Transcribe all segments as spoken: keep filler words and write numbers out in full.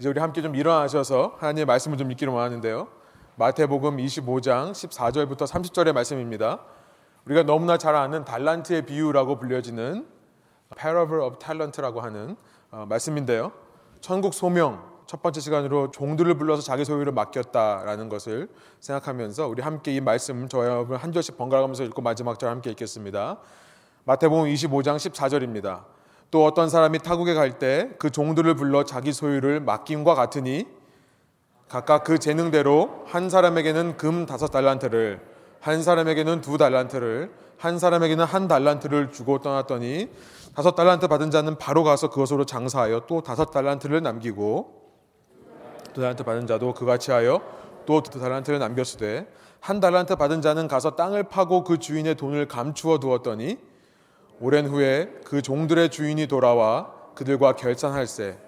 이제 우리 함께 좀 일어나셔서 하나님의 말씀을 좀 읽기로 하는데요. 마태복음 이십오 장 십사 절부터 삼십 절의 말씀입니다. 우리가 너무나 잘 아는 달란트의 비유라고 불려지는 Parable of Talent라고 하는 어, 말씀인데요. 천국소명 첫 번째 시간으로 종들을 불러서 자기 소유를 맡겼다라는 것을 생각하면서 우리 함께 이 말씀 저와 한 절씩 번갈아가면서 읽고 마지막 절 함께 읽겠습니다. 마태복음 이십오 장 십사 절입니다. 또 어떤 사람이 타국에 갈 때 그 종들을 불러 자기 소유를 맡김과 같으니 각각 그 재능대로 한 사람에게는 금 다섯 달란트를, 한 사람에게는 두 달란트를, 한 사람에게는 한 달란트를 주고 떠났더니 다섯 달란트 받은 자는 바로 가서 그것으로 장사하여 또 다섯 달란트를 남기고 두 달란트 받은 자도 그같이 하여 또 두 달란트를 남겼으되 한 달란트 받은 자는 가서 땅을 파고 그 주인의 돈을 감추어 두었더니 오랜 후에 그 종들의 주인이 돌아와 그들과 결산할세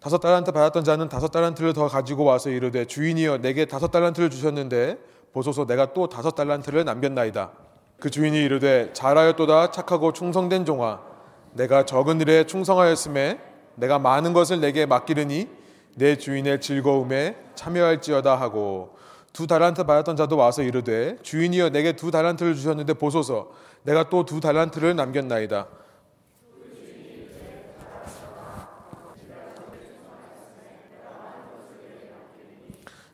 다섯 달란트 받았던 자는 다섯 달란트를 더 가지고 와서 이르되 주인이여 내게 다섯 달란트를 주셨는데 보소서 내가 또 다섯 달란트를 남겼나이다. 그 주인이 이르되 잘하였도다 착하고 충성된 종아 내가 적은 일에 충성하였음에 내가 많은 것을 내게 맡기르니 내 주인의 즐거움에 참여할지어다 하고 두 달란트 받았던 자도 와서 이르되 주인이여 내게 두 달란트를 주셨는데 보소서 내가 또 두 달란트를 남겼나이다.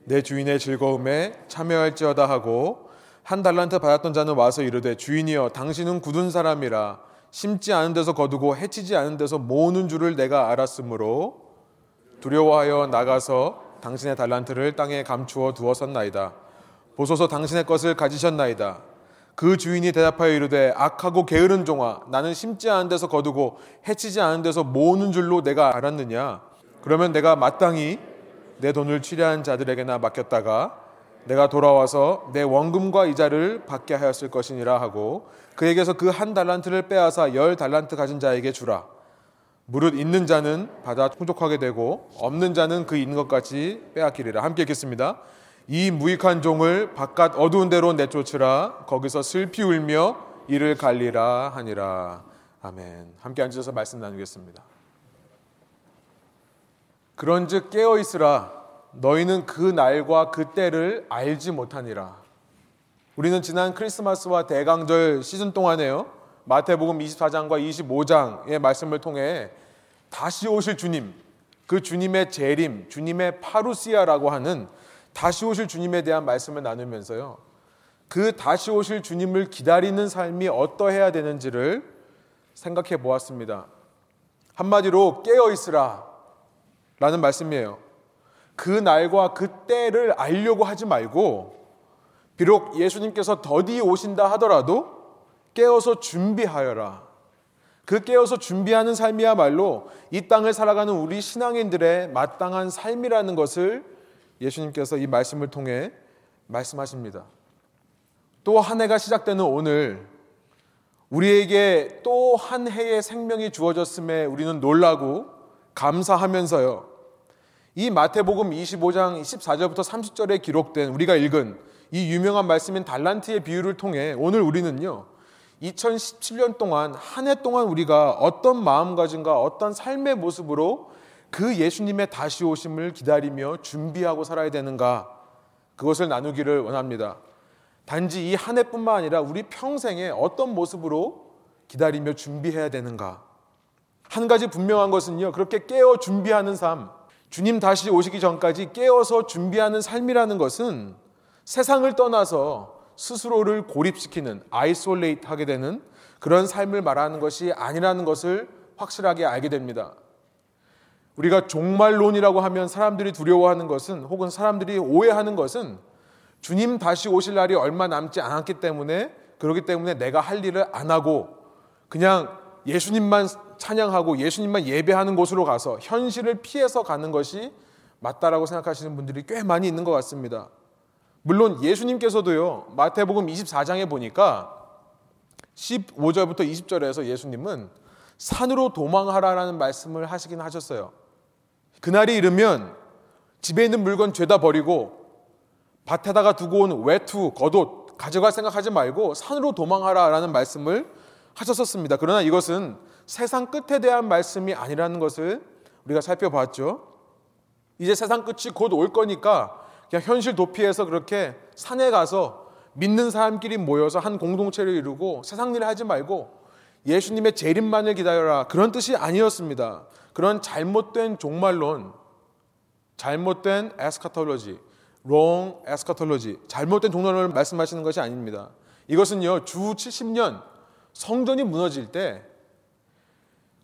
내 주인의 즐거움에 참여할지어다 하고 한 달란트 받았던 자는 와서 이르되 주인이여 당신은 굳은 사람이라 심지 않은 데서 거두고 해치지 않은 데서 모으는 줄을 내가 알았으므로 두려워하여 나가서 당신의 달란트를 땅에 감추어 두었었나이다. 보소서 당신의 것을 가지셨나이다. 그 주인이 대답하여 이르되 악하고 게으른 종아 나는 심지 않은 데서 거두고 해치지 않은 데서 모으는 줄로 내가 알았느냐. 그러면 내가 마땅히 내 돈을 취려한 자들에게나 맡겼다가 내가 돌아와서 내 원금과 이자를 받게 하였을 것이니라 하고 그에게서 그 한 달란트를 빼앗아 열 달란트 가진 자에게 주라. 무릇 있는 자는 받아 풍족하게 되고 없는 자는 그 있는 것까지 빼앗기리라. 함께 읽겠습니다. 이 무익한 종을 바깥 어두운 데로 내쫓으라. 거기서 슬피 울며 이를 갈리라 하니라. 아멘. 함께 앉으셔서 말씀 나누겠습니다. 그런즉 깨어 있으라. 너희는 그 날과 그 때를 알지 못하니라. 우리는 지난 크리스마스와 대강절 시즌 동안에요. 마태복음 이십사 장과 이십오 장의 말씀을 통해 다시 오실 주님, 그 주님의 재림, 주님의 파루시아라고 하는 다시 오실 주님에 대한 말씀을 나누면서요. 그 다시 오실 주님을 기다리는 삶이 어떠해야 되는지를 생각해 보았습니다. 한마디로 깨어 있으라 라는 말씀이에요. 그 날과 그 때를 알려고 하지 말고 비록 예수님께서 더디 오신다 하더라도 깨어서 준비하여라. 그 깨어서 준비하는 삶이야말로 이 땅을 살아가는 우리 신앙인들의 마땅한 삶이라는 것을 예수님께서 이 말씀을 통해 말씀하십니다. 또 한 해가 시작되는 오늘 우리에게 또 한 해의 생명이 주어졌음에 우리는 놀라고 감사하면서요. 이 마태복음 이십오 장 십사 절부터 삼십 절에 기록된 우리가 읽은 이 유명한 말씀인 달란트의 비유를 통해 오늘 우리는요. 이천십칠 년 동안 한 해 동안 우리가 어떤 마음가짐과 어떤 삶의 모습으로 그 예수님의 다시 오심을 기다리며 준비하고 살아야 되는가 그것을 나누기를 원합니다. 단지 이 한 해뿐만 아니라 우리 평생에 어떤 모습으로 기다리며 준비해야 되는가. 한 가지 분명한 것은요. 그렇게 깨어 준비하는 삶, 주님 다시 오시기 전까지 깨어서 준비하는 삶이라는 것은 세상을 떠나서 스스로를 고립시키는, 아이솔레이트 하게 되는 그런 삶을 말하는 것이 아니라는 것을 확실하게 알게 됩니다. 우리가 종말론이라고 하면 사람들이 두려워하는 것은 혹은 사람들이 오해하는 것은 주님 다시 오실 날이 얼마 남지 않았기 때문에 그렇기 때문에 내가 할 일을 안 하고 그냥 예수님만 찬양하고 예수님만 예배하는 곳으로 가서 현실을 피해서 가는 것이 맞다라고 생각하시는 분들이 꽤 많이 있는 것 같습니다. 물론 예수님께서도요. 마태복음 이십사 장에 보니까 십오 절부터 이십 절에서 예수님은 산으로 도망하라라는 말씀을 하시긴 하셨어요. 그날이 이르면 집에 있는 물건 죄다 버리고 밭에다가 두고 온 외투, 겉옷 가져갈 생각하지 말고 산으로 도망하라라는 말씀을 하셨었습니다. 그러나 이것은 세상 끝에 대한 말씀이 아니라는 것을 우리가 살펴봤죠. 이제 세상 끝이 곧 올 거니까 그냥 현실 도피해서 그렇게 산에 가서 믿는 사람끼리 모여서 한 공동체를 이루고 세상 일을 하지 말고 예수님의 재림만을 기다려라, 그런 뜻이 아니었습니다. 그런 잘못된 종말론, 잘못된 에스카톨로지, wrong 에스카톨로지, 잘못된 종말론을 말씀하시는 것이 아닙니다. 이것은요, 주 칠십 년 성전이 무너질 때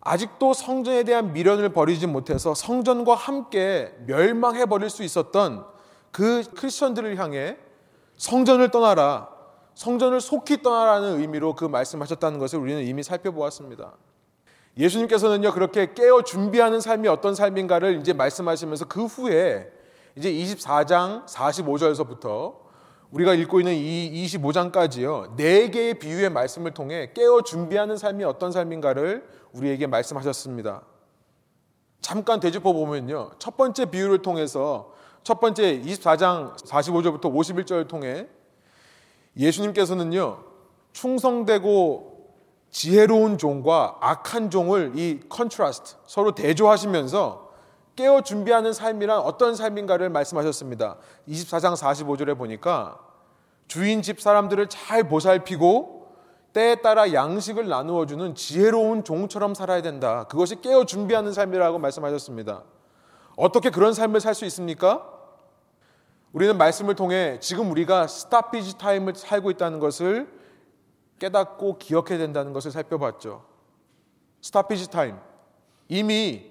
아직도 성전에 대한 미련을 버리지 못해서 성전과 함께 멸망해버릴 수 있었던 그 크리스천들을 향해 성전을 떠나라, 성전을 속히 떠나라는 의미로 그 말씀하셨다는 것을 우리는 이미 살펴보았습니다. 예수님께서는요, 그렇게 깨어 준비하는 삶이 어떤 삶인가를 이제 말씀하시면서 그 후에 이제 이십사 장 사십오 절에서부터 우리가 읽고 있는 이 이십오 장까지요, 네 개의 비유의 말씀을 통해 깨어 준비하는 삶이 어떤 삶인가를 우리에게 말씀하셨습니다. 잠깐 되짚어보면요, 첫 번째 비유를 통해서 첫 번째 이십사 장 사십오 절부터 오십일 절을 통해 예수님께서는요, 충성되고 지혜로운 종과 악한 종을 이 컨트라스트, 서로 대조하시면서 깨어 준비하는 삶이란 어떤 삶인가를 말씀하셨습니다. 이십사 장 사십오 절에 보니까 주인 집 사람들을 잘 보살피고 때에 따라 양식을 나누어주는 지혜로운 종처럼 살아야 된다. 그것이 깨어 준비하는 삶이라고 말씀하셨습니다. 어떻게 그런 삶을 살 수 있습니까? 우리는 말씀을 통해 지금 우리가 스탑피지 타임을 살고 있다는 것을 깨닫고 기억해야 된다는 것을 살펴봤죠. 스탑피지 타임, 이미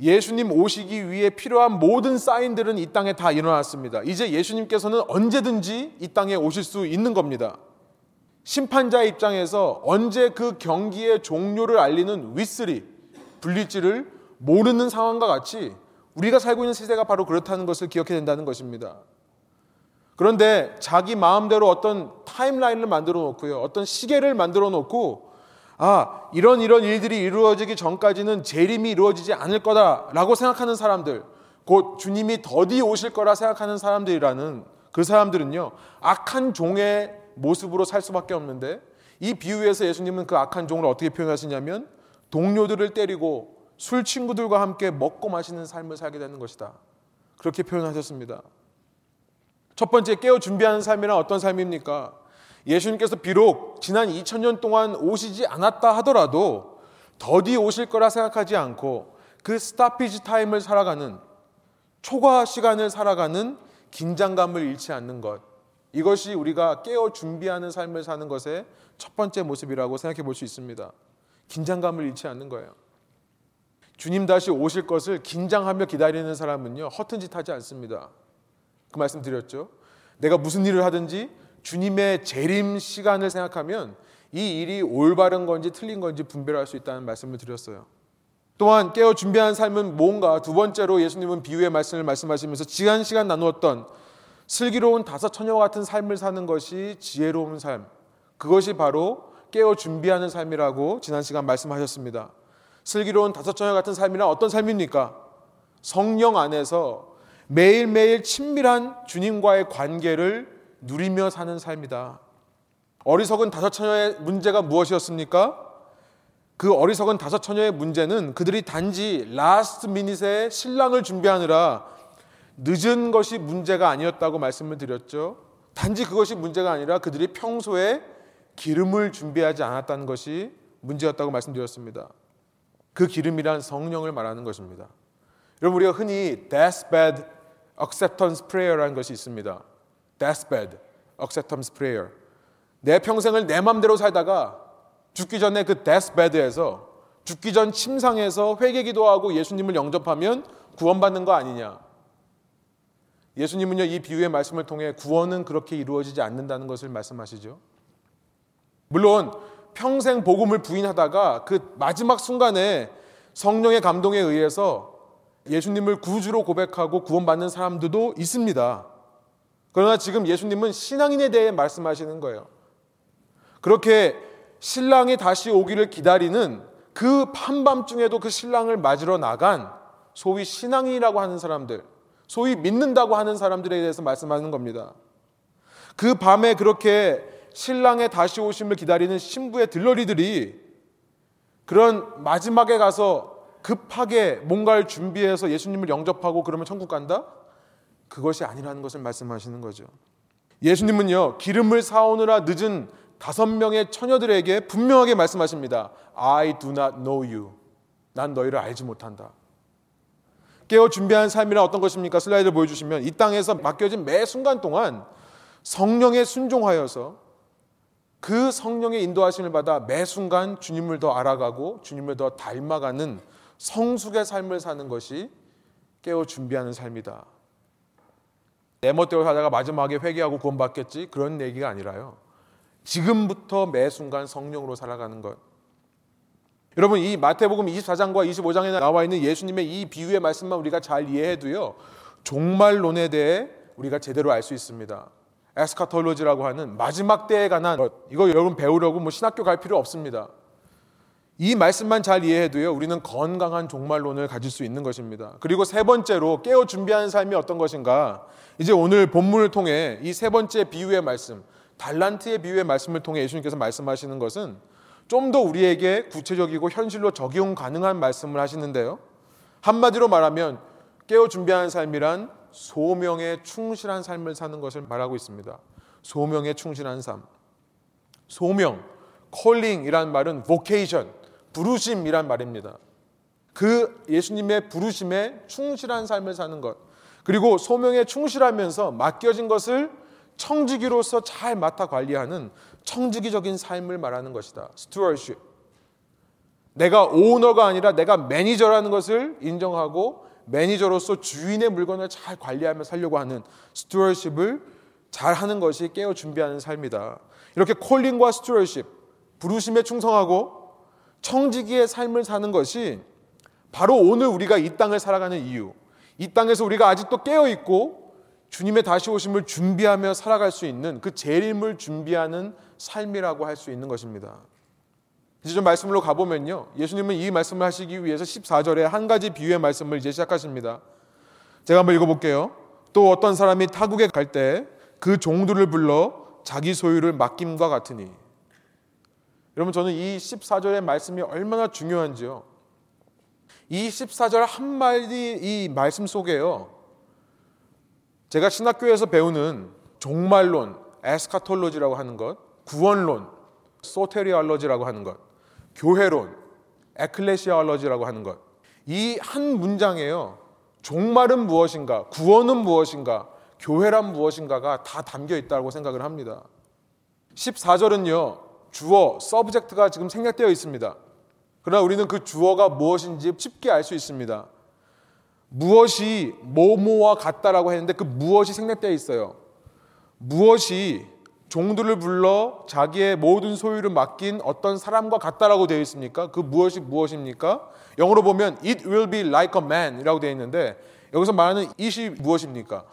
예수님 오시기 위해 필요한 모든 사인들은 이 땅에 다 일어났습니다. 이제 예수님께서는 언제든지 이 땅에 오실 수 있는 겁니다. 심판자의 입장에서 언제 그 경기의 종료를 알리는 윗슬이 불릴지를 모르는 상황과 같이 우리가 살고 있는 세대가 바로 그렇다는 것을 기억해야 된다는 것입니다. 그런데 자기 마음대로 어떤 타임라인을 만들어 놓고요, 어떤 시계를 만들어 놓고, 아, 이런 이런 일들이 이루어지기 전까지는 재림이 이루어지지 않을 거다라고 생각하는 사람들, 곧 주님이 더디 오실 거라 생각하는 사람들이라는 그 사람들은요, 악한 종의 모습으로 살 수밖에 없는데, 이 비유에서 예수님은 그 악한 종을 어떻게 표현하시냐면 동료들을 때리고 술 친구들과 함께 먹고 마시는 삶을 살게 되는 것이다, 그렇게 표현하셨습니다. 첫 번째, 깨어 준비하는 삶이란 어떤 삶입니까? 예수님께서 비록 지난 이천 년 동안 오시지 않았다 하더라도 더디 오실 거라 생각하지 않고 그 스탑피지 타임을 살아가는, 초과 시간을 살아가는 긴장감을 잃지 않는 것, 이것이 우리가 깨어 준비하는 삶을 사는 것의 첫 번째 모습이라고 생각해 볼 수 있습니다. 긴장감을 잃지 않는 거예요. 주님 다시 오실 것을 긴장하며 기다리는 사람은요, 허튼 짓 하지 않습니다. 그 말씀 드렸죠. 내가 무슨 일을 하든지 주님의 재림 시간을 생각하면 이 일이 올바른 건지 틀린 건지 분별할 수 있다는 말씀을 드렸어요. 또한 깨어 준비한 삶은 뭔가, 두 번째로 예수님은 비유의 말씀을 말씀하시면서 지난 시간 나누었던 슬기로운 다섯 처녀와 같은 삶을 사는 것이 지혜로운 삶, 그것이 바로 깨어 준비하는 삶이라고 지난 시간 말씀하셨습니다. 슬기로운 다섯 처녀 같은 삶이란 어떤 삶입니까? 성령 안에서 매일매일 친밀한 주님과의 관계를 누리며 사는 삶이다. 어리석은 다섯 처녀의 문제가 무엇이었습니까? 그 어리석은 다섯 처녀의 문제는 그들이 단지 라스트 미닛에 신랑을 준비하느라 늦은 것이 문제가 아니었다고 말씀을 드렸죠. 단지 그것이 문제가 아니라 그들이 평소에 기름을 준비하지 않았다는 것이 문제였다고 말씀드렸습니다. 그 기름이란 성령을 말하는 것입니다. 여러분, 우리가 흔히 deathbed acceptance prayer라는 것이 있습니다. deathbed acceptance prayer. 내 평생을 내 맘대로 살다가 죽기 전에 그 deathbed에서, 죽기 전 침상에서 회개기도하고 예수님을 영접하면 구원받는 거 아니냐. 예수님은요, 이 비유의 말씀을 통해 구원은 그렇게 이루어지지 않는다는 것을 말씀하시죠. 물론 평생 복음을 부인하다가 그 마지막 순간에 성령의 감동에 의해서 예수님을 구주로 고백하고 구원받는 사람들도 있습니다. 그러나 지금 예수님은 신앙인에 대해 말씀하시는 거예요. 그렇게 신랑이 다시 오기를 기다리는 그 한밤중에도 그 신랑을 맞으러 나간 소위 신앙인이라고 하는 사람들, 소위 믿는다고 하는 사람들에 대해서 말씀하는 겁니다. 그 밤에 그렇게 신랑의 다시 오심을 기다리는 신부의 들러리들이 그런 마지막에 가서 급하게 뭔가를 준비해서 예수님을 영접하고 그러면 천국 간다? 그것이 아니라는 것을 말씀하시는 거죠. 예수님은요, 기름을 사오느라 늦은 다섯 명의 처녀들에게 분명하게 말씀하십니다. I do not know you. 난 너희를 알지 못한다. 깨어 준비한 삶이란 어떤 것입니까? 슬라이드를 보여주시면, 이 땅에서 맡겨진 매 순간 동안 성령에 순종하여서 그 성령의 인도하심을 받아 매 순간 주님을 더 알아가고 주님을 더 닮아가는 성숙의 삶을 사는 것이 깨어 준비하는 삶이다. 내 멋대로 살다가 마지막에 회개하고 구원받겠지, 그런 얘기가 아니라요, 지금부터 매 순간 성령으로 살아가는 것. 여러분, 이 마태복음 이십사 장과 이십오 장에 나와 있는 예수님의 이 비유의 말씀만 우리가 잘 이해해도요, 종말론에 대해 우리가 제대로 알 수 있습니다. 에스카톨로지라고 하는 마지막 때에 관한 것, 이거 여러분 배우려고 뭐 신학교 갈 필요 없습니다. 이 말씀만 잘 이해해도요, 우리는 건강한 종말론을 가질 수 있는 것입니다. 그리고 세 번째로 깨어 준비하는 삶이 어떤 것인가, 이제 오늘 본문을 통해 이 세 번째 비유의 말씀, 달란트의 비유의 말씀을 통해 예수님께서 말씀하시는 것은 좀 더 우리에게 구체적이고 현실로 적용 가능한 말씀을 하시는데요, 한마디로 말하면 깨어 준비하는 삶이란 소명에 충실한 삶을 사는 것을 말하고 있습니다. 소명에 충실한 삶. 소명, calling이란 말은 vocation, 부르심이란 말입니다. 그 예수님의 부르심에 충실한 삶을 사는 것, 그리고 소명에 충실하면서 맡겨진 것을 청지기로서 잘 맡아 관리하는 청지기적인 삶을 말하는 것이다. stewardship. 내가 오너가 아니라 내가 매니저라는 것을 인정하고 매니저로서 주인의 물건을 잘 관리하며 살려고 하는 stewardship을 잘 하는 것이 깨어 준비하는 삶이다. 이렇게 콜링과 stewardship, 부르심에 충성하고 청지기의 삶을 사는 것이 바로 오늘 우리가 이 땅을 살아가는 이유, 이 땅에서 우리가 아직도 깨어있고 주님의 다시 오심을 준비하며 살아갈 수 있는 그 재림을 준비하는 삶이라고 할 수 있는 것입니다. 이제 좀 말씀으로 가보면요, 예수님은 이 말씀을 하시기 위해서 십사 절에 한 가지 비유의 말씀을 이제 시작하십니다. 제가 한번 읽어볼게요. 또 어떤 사람이 타국에 갈 때 그 종들을 불러 자기 소유를 맡김과 같으니. 여러분, 저는 이 십사 절의 말씀이 얼마나 중요한지요, 이 십사 절 한마디, 이 말씀 속에요, 제가 신학교에서 배우는 종말론, 에스카톨로지라고 하는 것, 구원론, 소테리알로지라고 하는 것, 교회론, 에클레시알로지라고 하는 것, 이 한 문장에요, 종말은 무엇인가, 구원은 무엇인가, 교회란 무엇인가가 다 담겨 있다고 생각을 합니다. 십사 절은요, 주어, 서브젝트가 지금 생략되어 있습니다. 그러나 우리는 그 주어가 무엇인지 쉽게 알 수 있습니다. 무엇이 뭐뭐와 같다라고 했는데 그 무엇이 생략되어 있어요. 무엇이 종들을 불러 자기의 모든 소유를 맡긴 어떤 사람과 같다라고 되어 있습니까? 그 무엇이 무엇입니까? 영어로 보면 It will be like a man 이라고 되어 있는데, 여기서 말하는 it이 무엇입니까?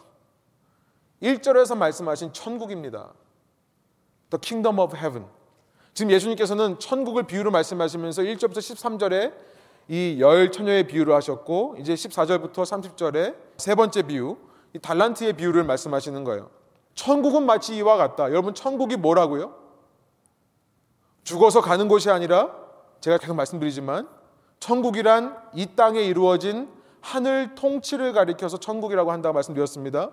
일 절에서 말씀하신 천국입니다. The kingdom of heaven. 지금 예수님께서는 천국을 비유로 말씀하시면서 일 절부터 십삼 절에 이 열 처녀의 비유를 하셨고, 이제 십사 절부터 삼십 절에 세 번째 비유, 이 달란트의 비유를 말씀하시는 거예요. 천국은 마치 이와 같다. 여러분, 천국이 뭐라고요? 죽어서 가는 곳이 아니라, 제가 계속 말씀드리지만, 천국이란 이 땅에 이루어진 하늘 통치를 가리켜서 천국이라고 한다고 말씀드렸습니다.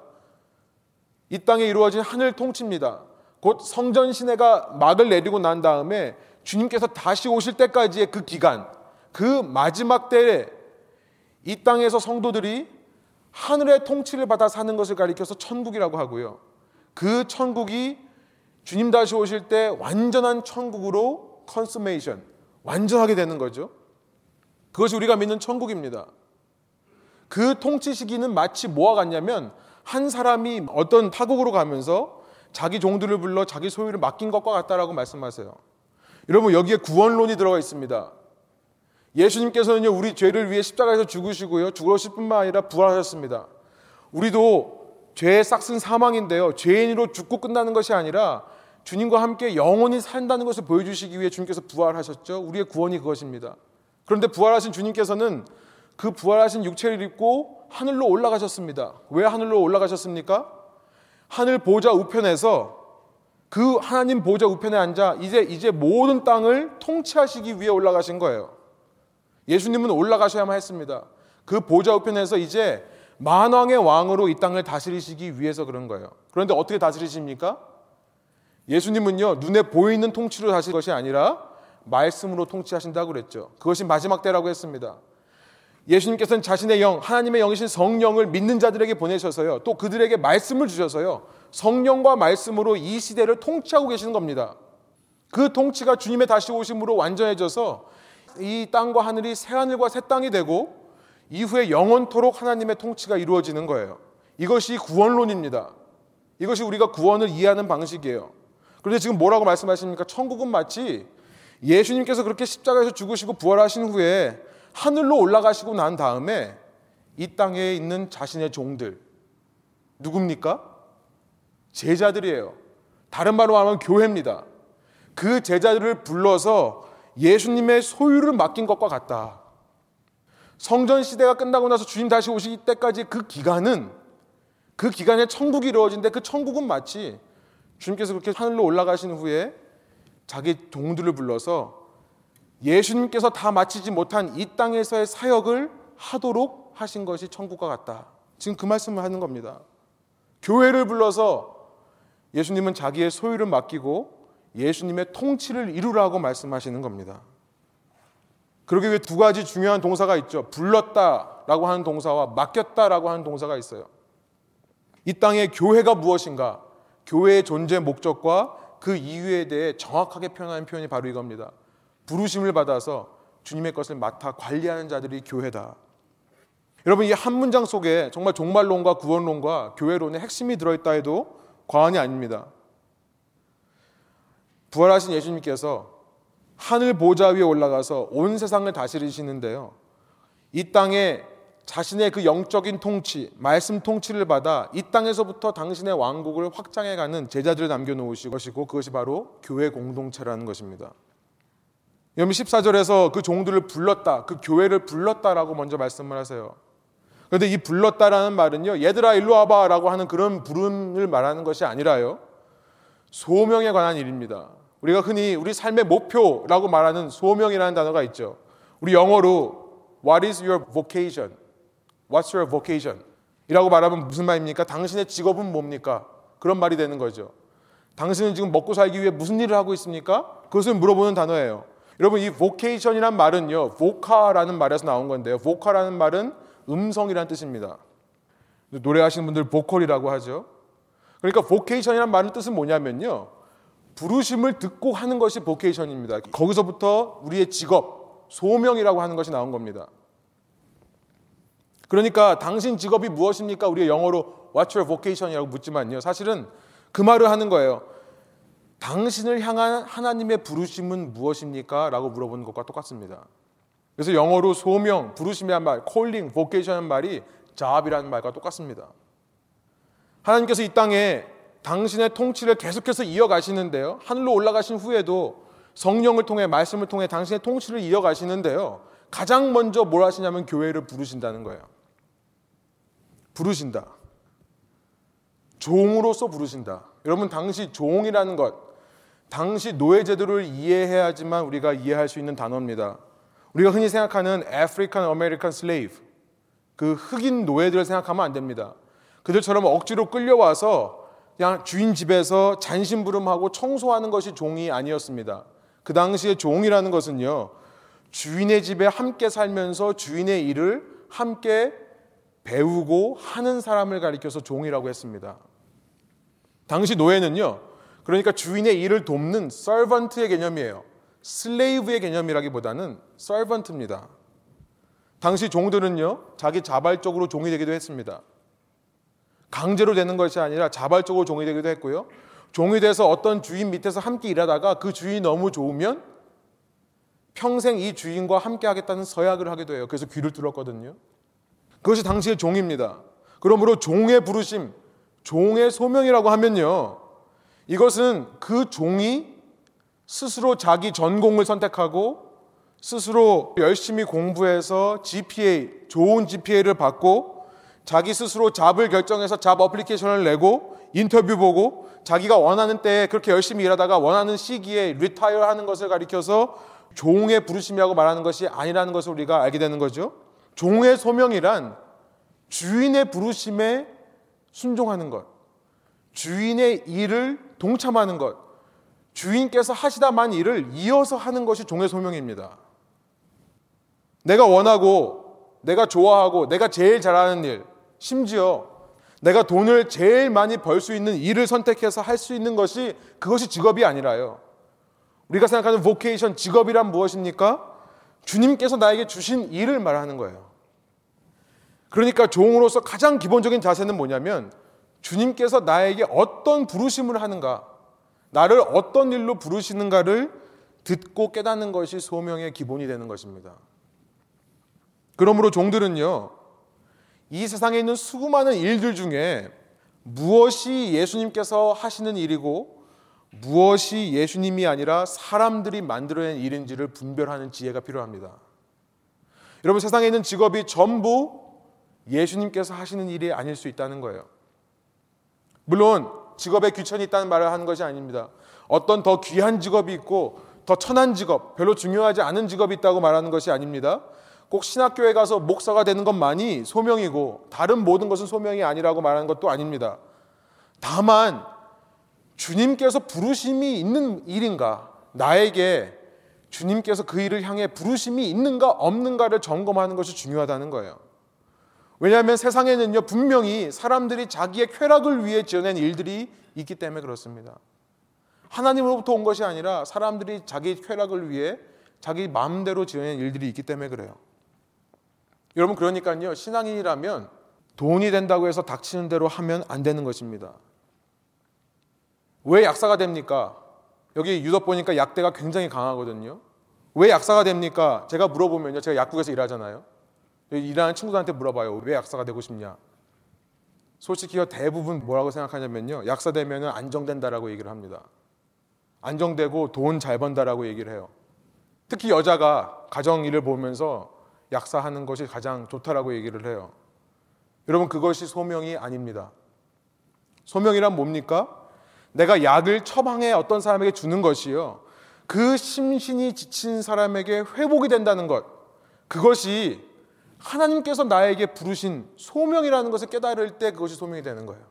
이 땅에 이루어진 하늘 통치입니다. 곧 성전 신회가 막을 내리고 난 다음에 주님께서 다시 오실 때까지의 그 기간, 그 마지막 때에 이 땅에서 성도들이 하늘의 통치를 받아 사는 것을 가리켜서 천국이라고 하고요, 그 천국이 주님 다시 오실 때 완전한 천국으로 컨스메이션, 완전하게 되는 거죠. 그것이 우리가 믿는 천국입니다. 그 통치 시기는 마치 뭐와 같냐면, 한 사람이 어떤 타국으로 가면서 자기 종들을 불러 자기 소유를 맡긴 것과 같다라고 말씀하세요. 여러분, 여기에 구원론이 들어가 있습니다. 예수님께서는요, 우리 죄를 위해 십자가에서 죽으시고요, 죽으실 뿐만 아니라 부활하셨습니다. 우리도 죄의 싹슨 사망인데요, 죄인으로 죽고 끝나는 것이 아니라 주님과 함께 영원히 산다는 것을 보여주시기 위해 주님께서 부활하셨죠. 우리의 구원이 그것입니다. 그런데 부활하신 주님께서는 그 부활하신 육체를 입고 하늘로 올라가셨습니다. 왜 하늘로 올라가셨습니까? 하늘 보좌 우편에서, 그 하나님 보좌 우편에 앉아 이제 이제 모든 땅을 통치하시기 위해 올라가신 거예요. 예수님은 올라가셔야만 했습니다. 그 보좌 우편에서 이제 만왕의 왕으로 이 땅을 다스리시기 위해서 그런 거예요. 그런데 어떻게 다스리십니까? 예수님은요, 눈에 보이는 통치로 다스릴 것이 아니라 말씀으로 통치하신다고 그랬죠. 그것이 마지막 때라고 했습니다. 예수님께서는 자신의 영, 하나님의 영이신 성령을 믿는 자들에게 보내셔서요, 또 그들에게 말씀을 주셔서요, 성령과 말씀으로 이 시대를 통치하고 계시는 겁니다. 그 통치가 주님의 다시 오심으로 완전해져서 이 땅과 하늘이 새하늘과 새 땅이 되고 이후에 영원토록 하나님의 통치가 이루어지는 거예요. 이것이 구원론입니다. 이것이 우리가 구원을 이해하는 방식이에요. 그런데 지금 뭐라고 말씀하십니까? 천국은 마치 예수님께서 그렇게 십자가에서 죽으시고 부활하신 후에 하늘로 올라가시고 난 다음에 이 땅에 있는 자신의 종들, 누굽니까? 제자들이에요. 다른 말로 하면 교회입니다. 그 제자들을 불러서 예수님의 소유를 맡긴 것과 같다. 성전 시대가 끝나고 나서 주님 다시 오실 때까지 그 기간은, 그 기간에 천국이 이루어진데, 그 천국은 마치 주님께서 그렇게 하늘로 올라가신 후에 자기 종들을 불러서 예수님께서 다 마치지 못한 이 땅에서의 사역을 하도록 하신 것이 천국과 같다. 지금 그 말씀을 하는 겁니다. 교회를 불러서 예수님은 자기의 소유를 맡기고 예수님의 통치를 이루라고 말씀하시는 겁니다. 그러기 위해 두 가지 중요한 동사가 있죠. 불렀다라고 하는 동사와 맡겼다라고 하는 동사가 있어요. 이 땅의 교회가 무엇인가, 교회의 존재 목적과 그 이유에 대해 정확하게 표현하는 표현이 바로 이겁니다. 부르심을 받아서 주님의 것을 맡아 관리하는 자들이 교회다. 여러분, 이 한 문장 속에 정말 종말론과 구원론과 교회론의 핵심이 들어있다 해도 과언이 아닙니다. 부활하신 예수님께서 하늘 보좌 위에 올라가서 온 세상을 다스리시는데요, 이 땅에 자신의 그 영적인 통치, 말씀 통치를 받아 이 땅에서부터 당신의 왕국을 확장해가는 제자들을 남겨놓으실 것이고, 그것이 바로 교회 공동체라는 것입니다. 여러분, 십사 절에서 그 종들을 불렀다, 그 교회를 불렀다라고 먼저 말씀을 하세요. 그런데 이 불렀다라는 말은요, 얘들아 일로 와봐 라고 하는 그런 부름을 말하는 것이 아니라요, 소명에 관한 일입니다. 우리가 흔히 우리 삶의 목표라고 말하는 소명이라는 단어가 있죠. 우리 영어로 What is your vocation? What's your vocation? 이라고 말하면 무슨 말입니까? 당신의 직업은 뭡니까? 그런 말이 되는 거죠. 당신은 지금 먹고 살기 위해 무슨 일을 하고 있습니까? 그것을 물어보는 단어예요. 여러분, 이 vocation이란 말은요, voca라는 말에서 나온 건데요, voca라는 말은 음성이라는 뜻입니다. 노래하시는 분들 보컬이라고 하죠. 그러니까 vocation이란 말의 뜻은 뭐냐면요, 부르심을 듣고 하는 것이 보케이션입니다. 거기서부터 우리의 직업, 소명이라고 하는 것이 나온 겁니다. 그러니까 당신 직업이 무엇입니까? 우리의 영어로 What's your vocation이라고 묻지만요, 사실은 그 말을 하는 거예요. 당신을 향한 하나님의 부르심은 무엇입니까? 라고 물어보는 것과 똑같습니다. 그래서 영어로 소명, 부르심이란 말, calling, vocation이란 말이 job이라는 말과 똑같습니다. 하나님께서 이 땅에 당신의 통치를 계속해서 이어가시는데요, 하늘로 올라가신 후에도 성령을 통해, 말씀을 통해 당신의 통치를 이어가시는데요, 가장 먼저 뭘 하시냐면 교회를 부르신다는 거예요. 부르신다. 종으로서 부르신다. 여러분, 당시 종이라는 것, 당시 노예 제도를 이해해야지만 우리가 이해할 수 있는 단어입니다. 우리가 흔히 생각하는 African American Slave, 그 흑인 노예들을 생각하면 안 됩니다. 그들처럼 억지로 끌려와서 그냥 주인 집에서 잔심부름하고 청소하는 것이 종이 아니었습니다. 그 당시에 종이라는 것은요, 주인의 집에 함께 살면서 주인의 일을 함께 배우고 하는 사람을 가리켜서 종이라고 했습니다. 당시 노예는요, 그러니까 주인의 일을 돕는 서번트의 개념이에요. 슬레이브의 개념이라기보다는 서번트입니다. 당시 종들은요, 자기 자발적으로 종이 되기도 했습니다. 강제로 되는 것이 아니라 자발적으로 종이 되기도 했고요, 종이 돼서 어떤 주인 밑에서 함께 일하다가 그 주인이 너무 좋으면 평생 이 주인과 함께 하겠다는 서약을 하기도 해요. 그래서 귀를 뚫었거든요. 그것이 당시의 종입니다. 그러므로 종의 부르심, 종의 소명이라고 하면요, 이것은 그 종이 스스로 자기 전공을 선택하고 스스로 열심히 공부해서 지피에이, 좋은 지피에이를 받고 자기 스스로 잡을 결정해서 잡 어플리케이션을 내고 인터뷰 보고 자기가 원하는 때에 그렇게 열심히 일하다가 원하는 시기에 리타이어하는 것을 가리켜서 종의 부르심이라고 말하는 것이 아니라는 것을 우리가 알게 되는 거죠. 종의 소명이란 주인의 부르심에 순종하는 것, 주인의 일을 동참하는 것, 주인께서 하시다만 일을 이어서 하는 것이 종의 소명입니다. 내가 원하고, 내가 좋아하고, 내가 제일 잘하는 일, 심지어 내가 돈을 제일 많이 벌 수 있는 일을 선택해서 할 수 있는 것이, 그것이 직업이 아니라요. 우리가 생각하는 vocation, 직업이란 무엇입니까? 주님께서 나에게 주신 일을 말하는 거예요. 그러니까 종으로서 가장 기본적인 자세는 뭐냐면, 주님께서 나에게 어떤 부르심을 하는가, 나를 어떤 일로 부르시는가를 듣고 깨닫는 것이 소명의 기본이 되는 것입니다. 그러므로 종들은요, 이 세상에 있는 수많은 일들 중에 무엇이 예수님께서 하시는 일이고 무엇이 예수님이 아니라 사람들이 만들어낸 일인지를 분별하는 지혜가 필요합니다. 여러분, 세상에 있는 직업이 전부 예수님께서 하시는 일이 아닐 수 있다는 거예요. 물론 직업에 귀천이 있다는 말을 하는 것이 아닙니다. 어떤 더 귀한 직업이 있고 더 천한 직업, 별로 중요하지 않은 직업이 있다고 말하는 것이 아닙니다. 꼭 신학교에 가서 목사가 되는 것만이 소명이고 다른 모든 것은 소명이 아니라고 말하는 것도 아닙니다. 다만 주님께서 부르심이 있는 일인가, 나에게 주님께서 그 일을 향해 부르심이 있는가 없는가를 점검하는 것이 중요하다는 거예요. 왜냐하면 세상에는요, 분명히 사람들이 자기의 쾌락을 위해 지어낸 일들이 있기 때문에 그렇습니다. 하나님으로부터 온 것이 아니라 사람들이 자기 쾌락을 위해 자기 마음대로 지어낸 일들이 있기 때문에 그래요. 여러분, 그러니까요, 신앙인이라면 돈이 된다고 해서 닥치는 대로 하면 안 되는 것입니다. 왜 약사가 됩니까? 여기 유독 보니까 약대가 굉장히 강하거든요. 왜 약사가 됩니까? 제가 물어보면요, 제가 약국에서 일하잖아요. 일하는 친구들한테 물어봐요. 왜 약사가 되고 싶냐? 솔직히요, 대부분 뭐라고 생각하냐면요, 약사 되면 안정된다라고 얘기를 합니다. 안정되고 돈 잘 번다라고 얘기를 해요. 특히 여자가 가정 일을 보면서 약사하는 것이 가장 좋다라고 얘기를 해요. 여러분, 그것이 소명이 아닙니다. 소명이란 뭡니까? 내가 약을 처방해 어떤 사람에게 주는 것이요, 그 심신이 지친 사람에게 회복이 된다는 것, 그것이 하나님께서 나에게 부르신 소명이라는 것을 깨달을 때 그것이 소명이 되는 거예요.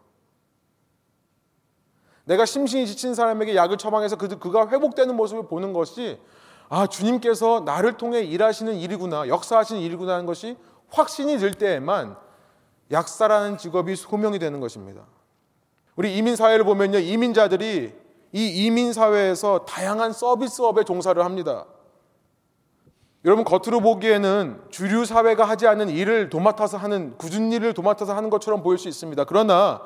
내가 심신이 지친 사람에게 약을 처방해서 그가 회복되는 모습을 보는 것이, 아, 주님께서 나를 통해 일하시는 일이구나, 역사하시는 일이구나 하는 것이 확신이 들 때에만 약사라는 직업이 소명이 되는 것입니다. 우리 이민사회를 보면요, 이민자들이 이 이민사회에서 다양한 서비스업에 종사를 합니다. 여러분, 겉으로 보기에는 주류 사회가 하지 않은 일을 도맡아서 하는, 굳은 일을 도맡아서 하는 것처럼 보일 수 있습니다. 그러나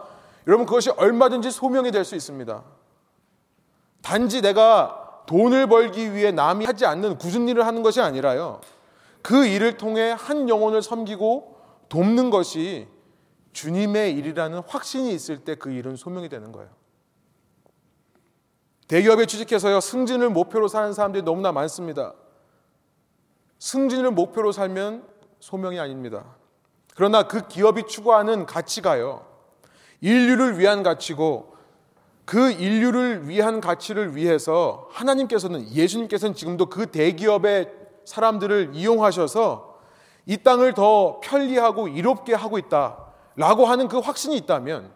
여러분, 그것이 얼마든지 소명이 될 수 있습니다. 단지 내가 돈을 벌기 위해 남이 하지 않는 굳은 일을 하는 것이 아니라요, 그 일을 통해 한 영혼을 섬기고 돕는 것이 주님의 일이라는 확신이 있을 때 그 일은 소명이 되는 거예요. 대기업에 취직해서요, 승진을 목표로 사는 사람들이 너무나 많습니다. 승진을 목표로 살면 소명이 아닙니다. 그러나 그 기업이 추구하는 가치가요, 인류를 위한 가치고, 그 인류를 위한 가치를 위해서 하나님께서는, 예수님께서는 지금도 그 대기업의 사람들을 이용하셔서 이 땅을 더 편리하고 이롭게 하고 있다라고 하는 그 확신이 있다면,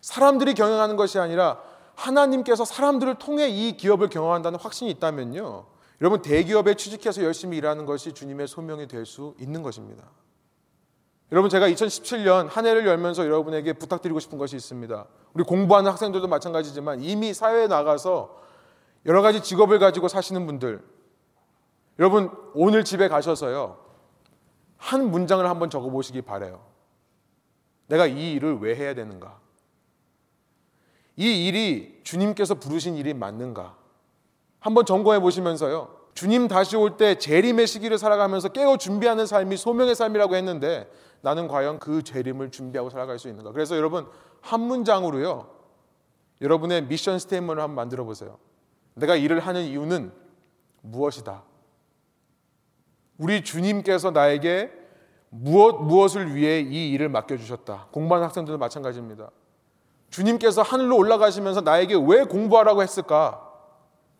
사람들이 경영하는 것이 아니라 하나님께서 사람들을 통해 이 기업을 경영한다는 확신이 있다면요, 여러분, 대기업에 취직해서 열심히 일하는 것이 주님의 소명이 될 수 있는 것입니다. 여러분, 제가 이천십칠 년 한 해를 열면서 여러분에게 부탁드리고 싶은 것이 있습니다. 우리 공부하는 학생들도 마찬가지지만 이미 사회에 나가서 여러 가지 직업을 가지고 사시는 분들, 여러분, 오늘 집에 가셔서요, 한 문장을 한번 적어보시기 바라요. 내가 이 일을 왜 해야 되는가? 이 일이 주님께서 부르신 일이 맞는가? 한번 점검해 보시면서요, 주님 다시 올 때 재림의 시기를 살아가면서 깨어 준비하는 삶이 소명의 삶이라고 했는데, 나는 과연 그 재림을 준비하고 살아갈 수 있는가? 그래서 여러분, 한 문장으로요, 여러분의 미션 스테이트먼트를 한번 만들어 보세요. 내가 일을 하는 이유는 무엇이다. 우리 주님께서 나에게 무엇, 무엇을 위해 이 일을 맡겨주셨다. 공부하는 학생들도 마찬가지입니다. 주님께서 하늘로 올라가시면서 나에게 왜 공부하라고 했을까?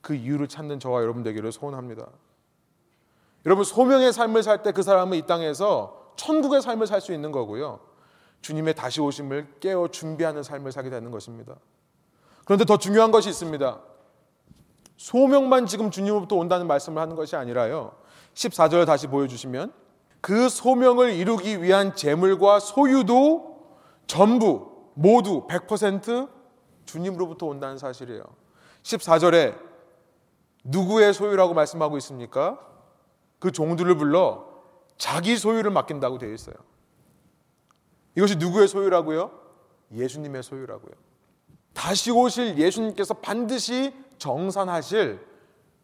그 이유를 찾는 저와 여러분 되기를 소원합니다. 여러분, 소명의 삶을 살 때 그 사람은 이 땅에서 천국의 삶을 살 수 있는 거고요, 주님의 다시 오심을 깨어 준비하는 삶을 살게 되는 것입니다. 그런데 더 중요한 것이 있습니다. 소명만 지금 주님으로부터 온다는 말씀을 하는 것이 아니라요, 십사 절 다시 보여주시면, 그 소명을 이루기 위한 재물과 소유도 전부 모두 백 퍼센트 주님으로부터 온다는 사실이에요. 십사 절에 누구의 소유라고 말씀하고 있습니까? 그 종들을 불러 자기 소유를 맡긴다고 되어 있어요. 이것이 누구의 소유라고요? 예수님의 소유라고요. 다시 오실 예수님께서 반드시 정산하실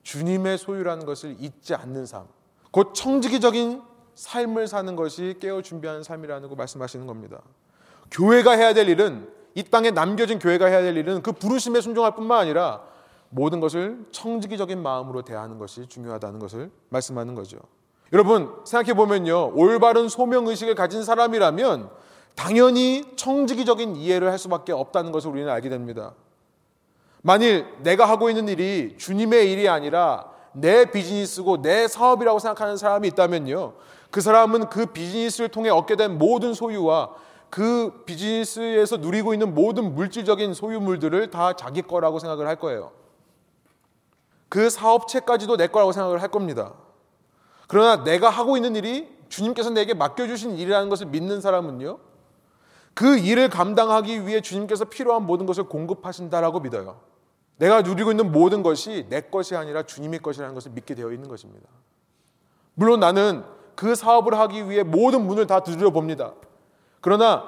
주님의 소유라는 것을 잊지 않는 삶, 곧 청지기적인 삶을 사는 것이 깨어 준비하는 삶이라는 거 말씀하시는 겁니다. 교회가 해야 될 일은, 이 땅에 남겨진 교회가 해야 될 일은 그 부르심에 순종할 뿐만 아니라 모든 것을 청지기적인 마음으로 대하는 것이 중요하다는 것을 말씀하는 거죠. 여러분, 생각해보면요, 올바른 소명의식을 가진 사람이라면 당연히 청지기적인 이해를 할 수밖에 없다는 것을 우리는 알게 됩니다. 만일 내가 하고 있는 일이 주님의 일이 아니라 내 비즈니스고 내 사업이라고 생각하는 사람이 있다면요, 그 사람은 그 비즈니스를 통해 얻게 된 모든 소유와 그 비즈니스에서 누리고 있는 모든 물질적인 소유물들을 다 자기 거라고 생각을 할 거예요. 그 사업체까지도 내 거라고 생각을 할 겁니다. 그러나 내가 하고 있는 일이 주님께서 내게 맡겨주신 일이라는 것을 믿는 사람은요, 그 일을 감당하기 위해 주님께서 필요한 모든 것을 공급하신다라고 믿어요. 내가 누리고 있는 모든 것이 내 것이 아니라 주님의 것이라는 것을 믿게 되어 있는 것입니다. 물론 나는 그 사업을 하기 위해 모든 문을 다 두드려 봅니다. 그러나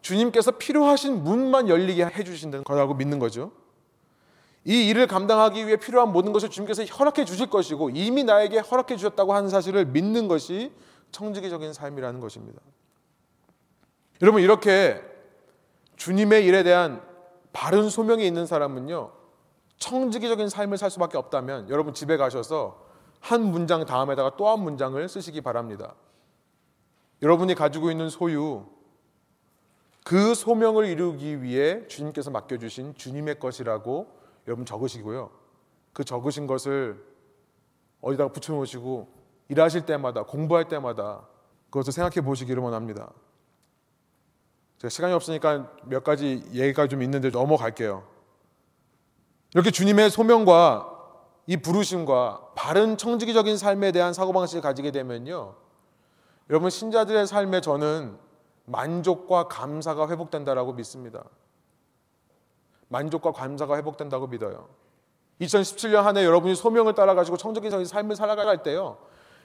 주님께서 필요하신 문만 열리게 해주신다는 거라고 믿는 거죠. 이 일을 감당하기 위해 필요한 모든 것을 주님께서 허락해 주실 것이고 이미 나에게 허락해 주셨다고 하는 사실을 믿는 것이 청지기적인 삶이라는 것입니다. 여러분, 이렇게 주님의 일에 대한 바른 소명이 있는 사람은요, 청지기적인 삶을 살 수밖에 없다면 여러분 집에 가셔서 한 문장 다음에다가 또 한 문장을 쓰시기 바랍니다. 여러분이 가지고 있는 소유, 그 소명을 이루기 위해 주님께서 맡겨주신 주님의 것이라고 여러분 적으시고요, 그 적으신 것을 어디다가 붙여놓으시고 일하실 때마다, 공부할 때마다 그것을 생각해 보시기를 원합니다. 제가 시간이 없으니까 몇 가지 얘기가 좀 있는데 넘어갈게요. 이렇게 주님의 소명과 이 부르심과 바른 청지기적인 삶에 대한 사고방식을 가지게 되면요, 여러분, 신자들의 삶에 저는 만족과 감사가 회복된다라고 믿습니다. 만족과 감사가 회복된다고 믿어요. 이천십칠 년 한 해 여러분이 소명을 따라가지고 청지기적인 삶을 살아갈 때요,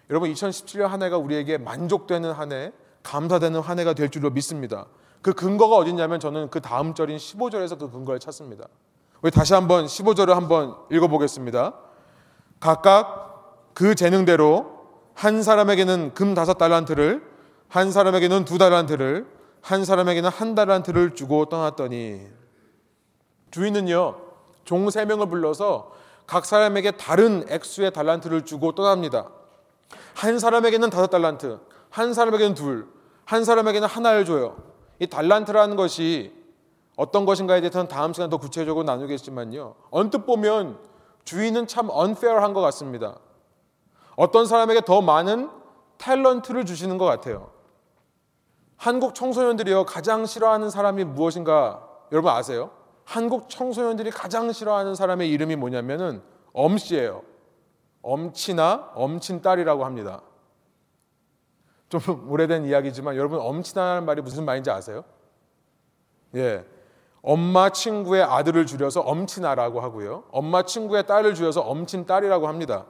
여러분, 이천십칠 년 한 해가 우리에게 만족되는 한 해, 감사되는 한 해가 될 줄로 믿습니다. 그 근거가 어딨냐면 저는 그 다음 절인 십오 절에서 그 근거를 찾습니다. 우리 다시 한번 십오 절을 한번 읽어보겠습니다. 각각 그 재능대로 한 사람에게는 금 다섯 달란트를, 한 사람에게는 두 달란트를, 한 사람에게는 한 달란트를 주고 떠났더니, 주인은요, 종 세 명을 불러서 각 사람에게 다른 액수의 달란트를 주고 떠납니다. 한 사람에게는 다섯 달란트, 한 사람에게는 둘, 한 사람에게는 하나를 줘요. 이 달란트라는 것이 어떤 것인가에 대해서는 다음 시간 더 구체적으로 나누겠지만요, 언뜻 보면 주인은 참 unfair한 것 같습니다. 어떤 사람에게 더 많은 탤런트를 주시는 것 같아요. 한국 청소년들이요, 가장 싫어하는 사람이 무엇인가 여러분 아세요? 한국 청소년들이 가장 싫어하는 사람의 이름이 뭐냐면은 엄씨예요. 엄친아, 엄친딸이라고 합니다. 좀 오래된 이야기지만 여러분, 엄친아라는 말이 무슨 말인지 아세요? 예, 엄마 친구의 아들을 줄여서 엄친아라고 하고요, 엄마 친구의 딸을 줄여서 엄친딸이라고 합니다.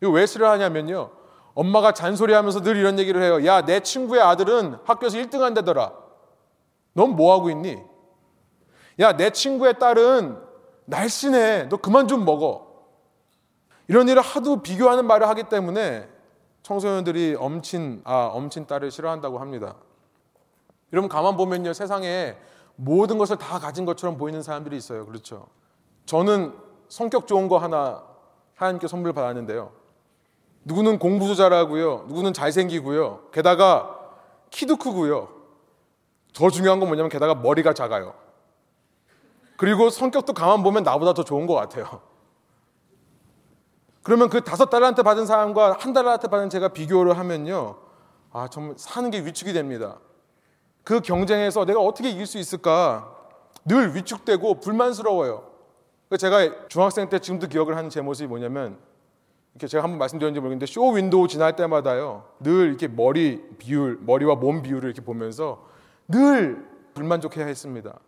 이거 왜 싫어하냐면요, 엄마가 잔소리하면서 늘 이런 얘기를 해요. 야, 내 친구의 아들은 학교에서 일 등 한다더라. 넌 뭐하고 있니? 야, 내 친구의 딸은 날씬해. 너 그만 좀 먹어. 이런 일을 하도 비교하는 말을 하기 때문에 청소년들이 엄친, 아, 엄친 딸을 싫어한다고 합니다. 여러분, 가만 보면요, 세상에 모든 것을 다 가진 것처럼 보이는 사람들이 있어요. 그렇죠? 저는 성격 좋은 거 하나 하나님께 선물 받았는데요, 누구는 공부도 잘하고요, 누구는 잘생기고요, 게다가 키도 크고요, 더 중요한 건 뭐냐면 게다가 머리가 작아요. 그리고 성격도 가만 보면 나보다 더 좋은 것 같아요. 그러면 그 다섯 달란트 받은 사람과 한 달란트 받은 제가 비교를 하면요, 아 정말 사는 게 위축이 됩니다. 그 경쟁에서 내가 어떻게 이길 수 있을까 늘 위축되고 불만스러워요. 제가 중학생 때 지금도 기억을 하는 제 모습이 뭐냐면, 이렇게 제가 한번 말씀드렸는지 모르겠는데 쇼 윈도우 지날 때마다요 늘 이렇게 머리 비율, 머리와 몸 비율을 이렇게 보면서 늘 불만족해야 했습니다.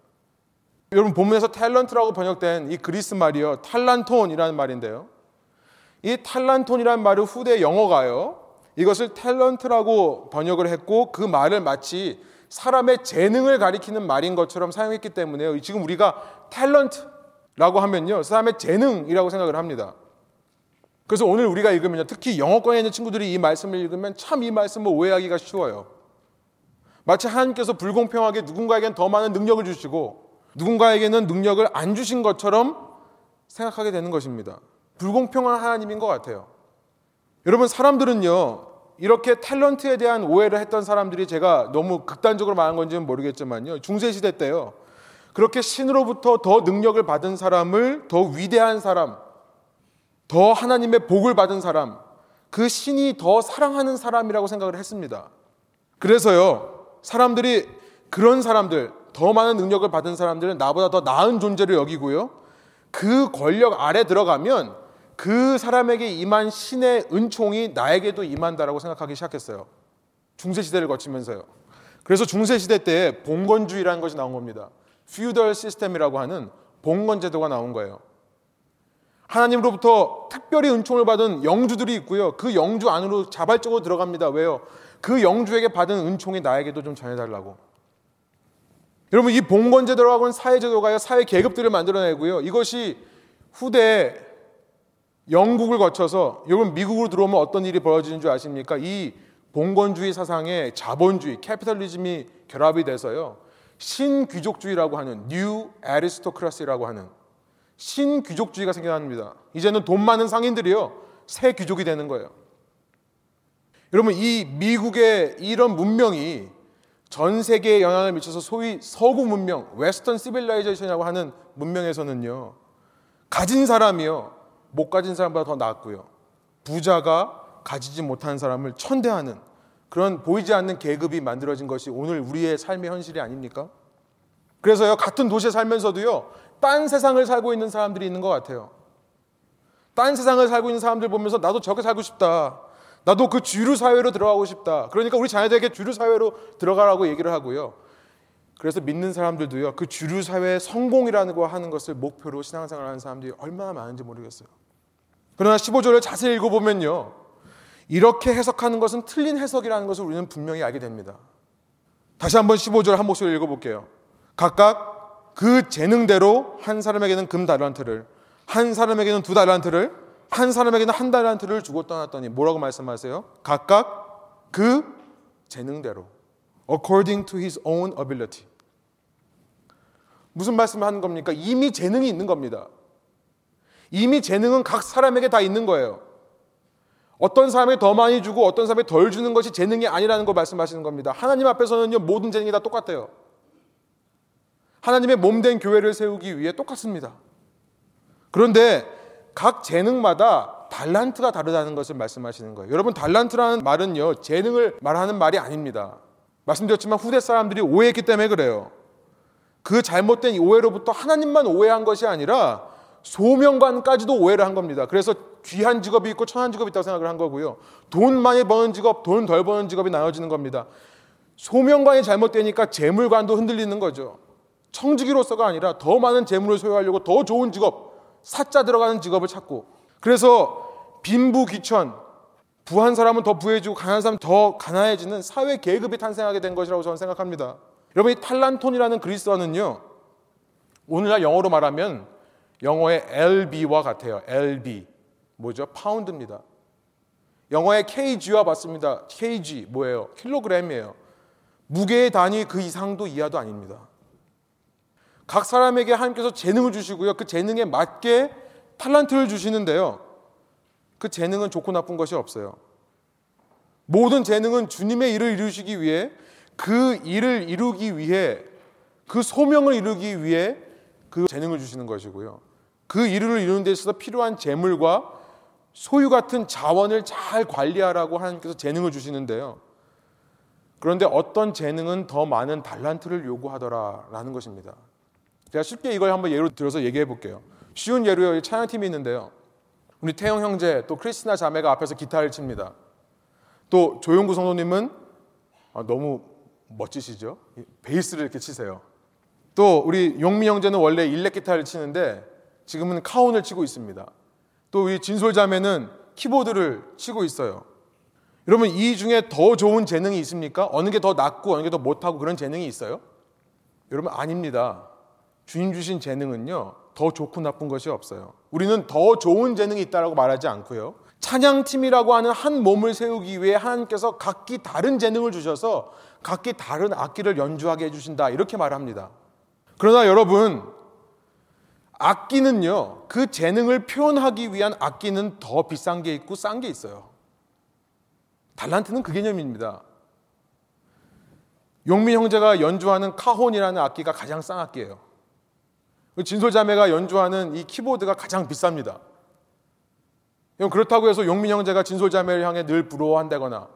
여러분, 본문에서 탤런트라고 번역된 이 그리스 말이요, 탈란톤이라는 말인데요, 이 탈란톤이라는 말의 후대 영어가요 이것을 탤런트라고 번역을 했고 그 말을 마치 사람의 재능을 가리키는 말인 것처럼 사용했기 때문에요, 지금 우리가 탤런트라고 하면요 사람의 재능이라고 생각을 합니다. 그래서 오늘 우리가 읽으면요, 특히 영어권에 있는 친구들이 이 말씀을 읽으면 참 이 말씀을 오해하기가 쉬워요. 마치 하나님께서 불공평하게 누군가에겐 더 많은 능력을 주시고 누군가에게는 능력을 안 주신 것처럼 생각하게 되는 것입니다. 불공평한 하나님인 것 같아요. 여러분, 사람들은요 이렇게 탤런트에 대한 오해를 했던 사람들이, 제가 너무 극단적으로 말한 건지는 모르겠지만요, 중세시대 때요 그렇게 신으로부터 더 능력을 받은 사람을 더 위대한 사람, 더 하나님의 복을 받은 사람, 그 신이 더 사랑하는 사람이라고 생각을 했습니다. 그래서요 사람들이 그런 사람들, 더 많은 능력을 받은 사람들은 나보다 더 나은 존재를 여기고요, 그 권력 아래 들어가면 그 사람에게 임한 신의 은총이 나에게도 임한다라고 생각하기 시작했어요. 중세시대를 거치면서요. 그래서 중세시대 때 봉건주의라는 것이 나온 겁니다. feudal system이라고 하는 봉건제도가 나온 거예요. 하나님으로부터 특별히 은총을 받은 영주들이 있고요, 그 영주 안으로 자발적으로 들어갑니다. 왜요? 그 영주에게 받은 은총이 나에게도 좀 전해달라고. 여러분, 이 봉건제도라고 하는 사회제도가 사회계급들을 만들어내고요, 이것이 후대에 영국을 거쳐서 여러분 미국으로 들어오면 어떤 일이 벌어지는 줄 아십니까? 이 봉건주의 사상에 자본주의, 캐피탈리즘이 결합이 돼서요 신귀족주의라고 하는, 뉴 아리스토크라시라고 하는 신귀족주의가 생겨납니다. 이제는 돈 많은 상인들이요 새 귀족이 되는 거예요. 여러분, 이 미국의 이런 문명이 전 세계에 영향을 미쳐서 소위 서구 문명, 웨스턴 시빌라이제이션이라고 하는 문명에서는요 가진 사람이요 못 가진 사람보다 더 낫고요, 부자가 가지지 못한 사람을 천대하는 그런 보이지 않는 계급이 만들어진 것이 오늘 우리의 삶의 현실이 아닙니까? 그래서요 같은 도시에 살면서도요 딴 세상을 살고 있는 사람들이 있는 것 같아요. 딴 세상을 살고 있는 사람들 보면서 나도 저렇게 살고 싶다, 나도 그 주류 사회로 들어가고 싶다. 그러니까 우리 자녀들에게 주류 사회로 들어가라고 얘기를 하고요. 그래서 믿는 사람들도요 그 주류 사회의 성공이라는 거 하는 것을 목표로 신앙생활을 하는 사람들이 얼마나 많은지 모르겠어요. 그러나 십오 절을 자세히 읽어보면요 이렇게 해석하는 것은 틀린 해석이라는 것을 우리는 분명히 알게 됩니다. 다시 한번 십오 절 한 목소리로 읽어볼게요. 각각 그 재능대로 한 사람에게는 금 달란트를, 한 사람에게는 두 달란트를, 한 사람에게는 한 달란트를 주고 떠났더니 뭐라고 말씀하세요? 각각 그 재능대로, according to his own ability. 무슨 말씀을 하는 겁니까? 이미 재능이 있는 겁니다. 이미 재능은 각 사람에게 다 있는 거예요. 어떤 사람에게 더 많이 주고 어떤 사람에게 덜 주는 것이 재능이 아니라는 걸 말씀하시는 겁니다. 하나님 앞에서는요 모든 재능이 다 똑같아요. 하나님의 몸된 교회를 세우기 위해 똑같습니다. 그런데 각 재능마다 달란트가 다르다는 것을 말씀하시는 거예요. 여러분, 달란트라는 말은요 재능을 말하는 말이 아닙니다. 말씀드렸지만 후대 사람들이 오해했기 때문에 그래요. 그 잘못된 오해로부터 하나님만 오해한 것이 아니라 소명관까지도 오해를 한 겁니다. 그래서 귀한 직업이 있고 천한 직업이 있다고 생각을 한 거고요, 돈 많이 버는 직업, 돈 덜 버는 직업이 나눠지는 겁니다. 소명관이 잘못되니까 재물관도 흔들리는 거죠. 청지기로서가 아니라 더 많은 재물을 소유하려고 더 좋은 직업, 사자 들어가는 직업을 찾고, 그래서 빈부귀천, 부한 사람은 더 부해지고 가난한 사람은 더 가난해지는 사회 계급이 탄생하게 된 것이라고 저는 생각합니다. 여러분, 이 탈란톤이라는 그리스어는요 오늘날 영어로 말하면 영어의 엘비와 같아요. 엘비 뭐죠? 파운드입니다. 영어의 케이지와 같습니다. 케이지 뭐예요? 킬로그램이에요. 무게의 단위 그 이상도 이하도 아닙니다. 각 사람에게 하나님께서 재능을 주시고요 그 재능에 맞게 탈란트를 주시는데요 그 재능은 좋고 나쁜 것이 없어요. 모든 재능은 주님의 일을 이루시기 위해, 그 일을 이루기 위해, 그 소명을 이루기 위해 그 재능을 주시는 것이고요 그 일을 이루는 데 있어서 필요한 재물과 소유 같은 자원을 잘 관리하라고 하나님께서 재능을 주시는데요. 그런데 어떤 재능은 더 많은 달란트를 요구하더라라는 것입니다. 제가 쉽게 이걸 한번 예로 들어서 얘기해 볼게요. 쉬운 예로요. 찬양팀이 있는데요. 우리 태영 형제 또 크리스티나 자매가 앞에서 기타를 칩니다. 또 조용구 성도님은 아, 너무 멋지시죠? 베이스를 이렇게 치세요. 또 우리 용미 형제는 원래 일렉 기타를 치는데 지금은 카온을 치고 있습니다. 또 우리 진솔 자매는 키보드를 치고 있어요. 여러분, 이 중에 더 좋은 재능이 있습니까? 어느 게 더 낫고 어느 게 더 못하고 그런 재능이 있어요? 여러분, 아닙니다. 주님 주신 재능은요, 더 좋고 나쁜 것이 없어요. 우리는 더 좋은 재능이 있다라고 말하지 않고요. 찬양팀이라고 하는 한 몸을 세우기 위해 하나님께서 각기 다른 재능을 주셔서 각기 다른 악기를 연주하게 해주신다, 이렇게 말합니다. 그러나 여러분, 악기는요, 그 재능을 표현하기 위한 악기는 더 비싼 게 있고 싼 게 있어요. 달란트는 그 개념입니다. 용민 형제가 연주하는 카혼이라는 악기가 가장 싼 악기예요. 진솔 자매가 연주하는 이 키보드가 가장 비쌉니다. 그렇다고 해서 용민 형제가 진솔 자매를 향해 늘 부러워한다거나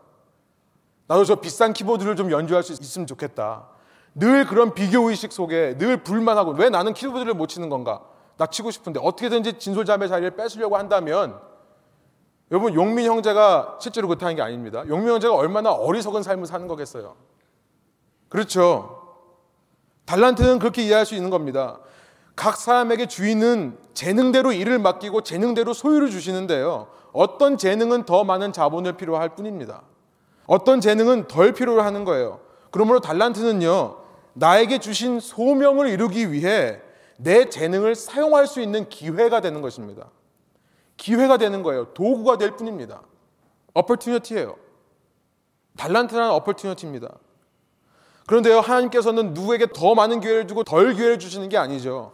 나도 저 비싼 키보드를 좀 연주할 수 있으면 좋겠다, 늘 그런 비교의식 속에 늘 불만하고 왜 나는 키보드를 못 치는 건가, 나 치고 싶은데 어떻게든지 진솔 자매 자리를 뺏으려고 한다면, 여러분, 용민 형제가 실제로 그렇다는 게 아닙니다. 용민 형제가 얼마나 어리석은 삶을 사는 거겠어요. 그렇죠. 달란트는 그렇게 이해할 수 있는 겁니다. 각 사람에게 주인은 재능대로 일을 맡기고 재능대로 소유를 주시는데요, 어떤 재능은 더 많은 자본을 필요할 뿐입니다. 어떤 재능은 덜 필요를 하는 거예요. 그러므로 달란트는요, 나에게 주신 소명을 이루기 위해 내 재능을 사용할 수 있는 기회가 되는 것입니다. 기회가 되는 거예요. 도구가 될 뿐입니다. opportunity예요. 달란트라는 opportunity입니다. 그런데요, 하나님께서는 누구에게 더 많은 기회를 주고 덜 기회를 주시는 게 아니죠.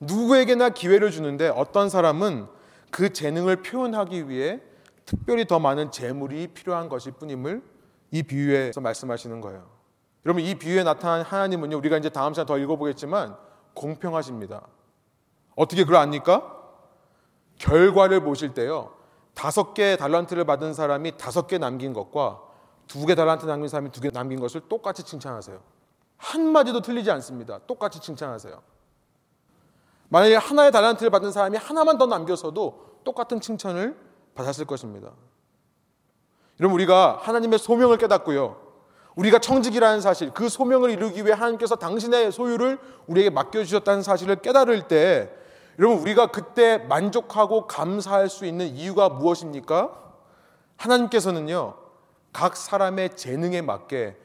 누구에게나 기회를 주는데 어떤 사람은 그 재능을 표현하기 위해 특별히 더 많은 재물이 필요한 것일 뿐임을 이 비유에서 말씀하시는 거예요. 여러분, 이 비유에 나타난 하나님은요, 우리가 이제 다음 시간에 더 읽어보겠지만 공평하십니다. 어떻게 그걸 압니까? 결과를 보실 때요, 다섯 개 달란트를 받은 사람이 다섯 개 남긴 것과 두 개 달란트 남긴 사람이 두 개 남긴 것을 똑같이 칭찬하세요. 한마디도 틀리지 않습니다. 똑같이 칭찬하세요. 만약에 하나의 달란트를 받은 사람이 하나만 더 남겼어도 똑같은 칭찬을 받았을 것입니다. 여러분, 우리가 하나님의 소명을 깨닫고요, 우리가 청지기라는 사실, 그 소명을 이루기 위해 하나님께서 당신의 소유를 우리에게 맡겨주셨다는 사실을 깨달을 때, 여러분, 우리가 그때 만족하고 감사할 수 있는 이유가 무엇입니까? 하나님께서는요, 각 사람의 재능에 맞게,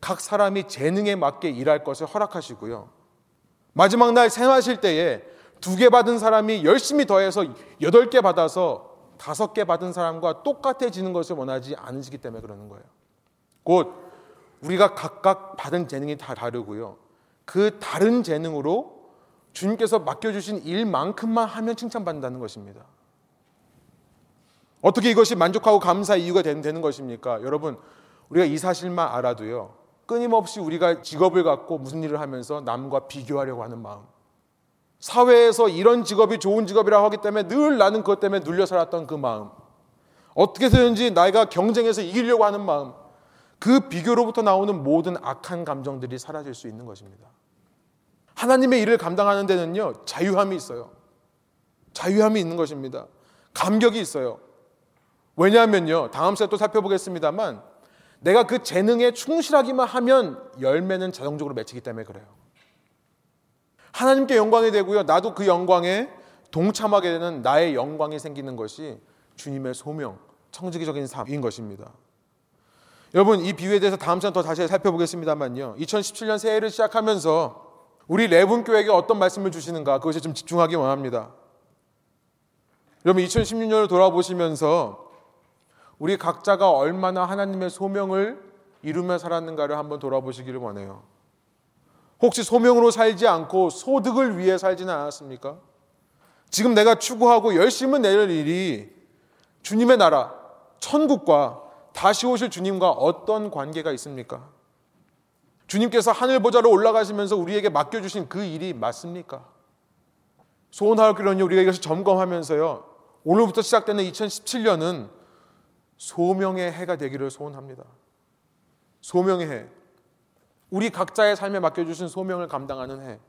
각 사람이 재능에 맞게 일할 것을 허락하시고요, 마지막 날 생하실 때에 두 개 받은 사람이 열심히 더해서 여덟 개 받아서 다섯 개 받은 사람과 똑같아지는 것을 원하지 않으시기 때문에 그러는 거예요. 곧 우리가 각각 받은 재능이 다 다르고요, 그 다른 재능으로 주님께서 맡겨주신 일만큼만 하면 칭찬받는다는 것입니다. 어떻게 이것이 만족하고 감사의 이유가 되는 것입니까? 여러분, 우리가 이 사실만 알아도요, 끊임없이 우리가 직업을 갖고 무슨 일을 하면서 남과 비교하려고 하는 마음, 사회에서 이런 직업이 좋은 직업이라고 하기 때문에 늘 나는 그것 때문에 눌려 살았던 그 마음, 어떻게 해서든지 내가 경쟁에서 이기려고 하는 마음, 그 비교로부터 나오는 모든 악한 감정들이 사라질 수 있는 것입니다. 하나님의 일을 감당하는 데는요, 자유함이 있어요. 자유함이 있는 것입니다. 감격이 있어요. 왜냐하면요, 다음 시간에 또 살펴보겠습니다만, 내가 그 재능에 충실하기만 하면 열매는 자동적으로 맺히기 때문에 그래요. 하나님께 영광이 되고요, 나도 그 영광에 동참하게 되는 나의 영광이 생기는 것이 주님의 소명, 청지기적인 삶인 것입니다. 여러분, 이 비유에 대해서 다음 시간에 더 다시 살펴보겠습니다만요, 이천십칠 년 새해를 시작하면서 우리 레분교회에게 어떤 말씀을 주시는가, 그것에 좀 집중하기 원합니다. 여러분, 이천십육 년을 돌아보시면서 우리 각자가 얼마나 하나님의 소명을 이루며 살았는가를 한번 돌아보시기를 원해요. 혹시 소명으로 살지 않고 소득을 위해 살지는 않았습니까? 지금 내가 추구하고 열심은 내는 일이 주님의 나라, 천국과 다시 오실 주님과 어떤 관계가 있습니까? 주님께서 하늘 보좌로 올라가시면서 우리에게 맡겨주신 그 일이 맞습니까? 소원하옵기로는요, 우리가 이것을 점검하면서요, 오늘부터 시작되는 이천십칠 년은 소명의 해가 되기를 소원합니다. 소명의 해. 우리 각자의 삶에 맡겨주신 소명을 감당하는 해.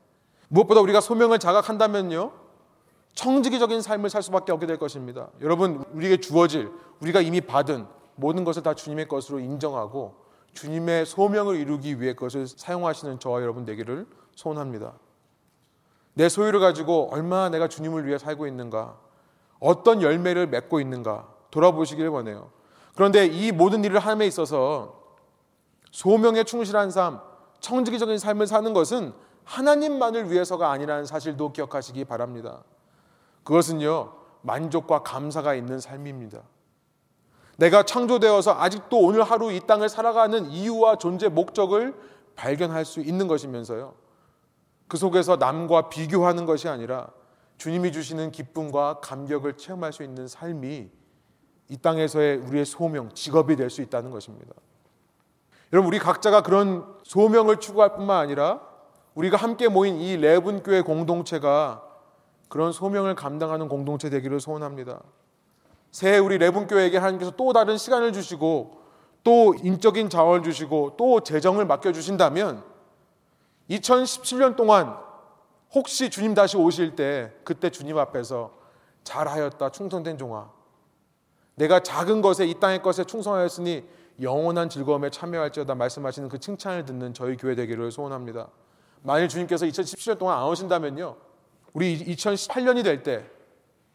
무엇보다 우리가 소명을 자각한다면요, 청지기적인 삶을 살 수밖에 없게 될 것입니다. 여러분, 우리에게 주어질, 우리가 이미 받은 모든 것을 다 주님의 것으로 인정하고 주님의 소명을 이루기 위해 그것을 사용하시는 저와 여러분 되기를 소원합니다. 내 소유를 가지고 얼마나 내가 주님을 위해 살고 있는가, 어떤 열매를 맺고 있는가 돌아보시길 원해요. 그런데 이 모든 일을 함에 있어서 소명에 충실한 삶, 청지기적인 삶을 사는 것은 하나님만을 위해서가 아니라는 사실도 기억하시기 바랍니다. 그것은요, 만족과 감사가 있는 삶입니다. 내가 창조되어서 아직도 오늘 하루 이 땅을 살아가는 이유와 존재 목적을 발견할 수 있는 것이면서요, 그 속에서 남과 비교하는 것이 아니라 주님이 주시는 기쁨과 감격을 체험할 수 있는 삶이 이 땅에서의 우리의 소명, 직업이 될 수 있다는 것입니다. 여러분, 우리 각자가 그런 소명을 추구할 뿐만 아니라 우리가 함께 모인 이 레분교회 공동체가 그런 소명을 감당하는 공동체 되기를 소원합니다. 새해 우리 레분교회에게 하나님께서 또 다른 시간을 주시고 또 인적인 자원을 주시고 또 재정을 맡겨주신다면 이천십칠 년 동안 혹시 주님 다시 오실 때 그때 주님 앞에서 잘하였다 충성된 종아, 내가 작은 것에 이 땅의 것에 충성하였으니 영원한 즐거움에 참여할지어다 말씀하시는 그 칭찬을 듣는 저희 교회 되기를 소원합니다. 만일 주님께서 이천십칠 년 동안 안 오신다면요, 우리 이천십팔 년이 될 때,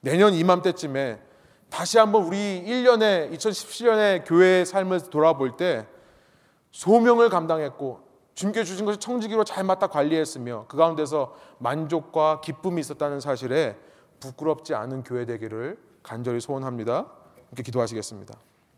내년 이맘때쯤에 다시 한번 우리 일 년에 이천십칠 년의 교회의 삶을 돌아볼 때 소명을 감당했고 주님께 주신 것을 청지기로 잘 맡아 관리했으며 그 가운데서 만족과 기쁨이 있었다는 사실에 부끄럽지 않은 교회 되기를 간절히 소원합니다. 함께 기도하시겠습니다.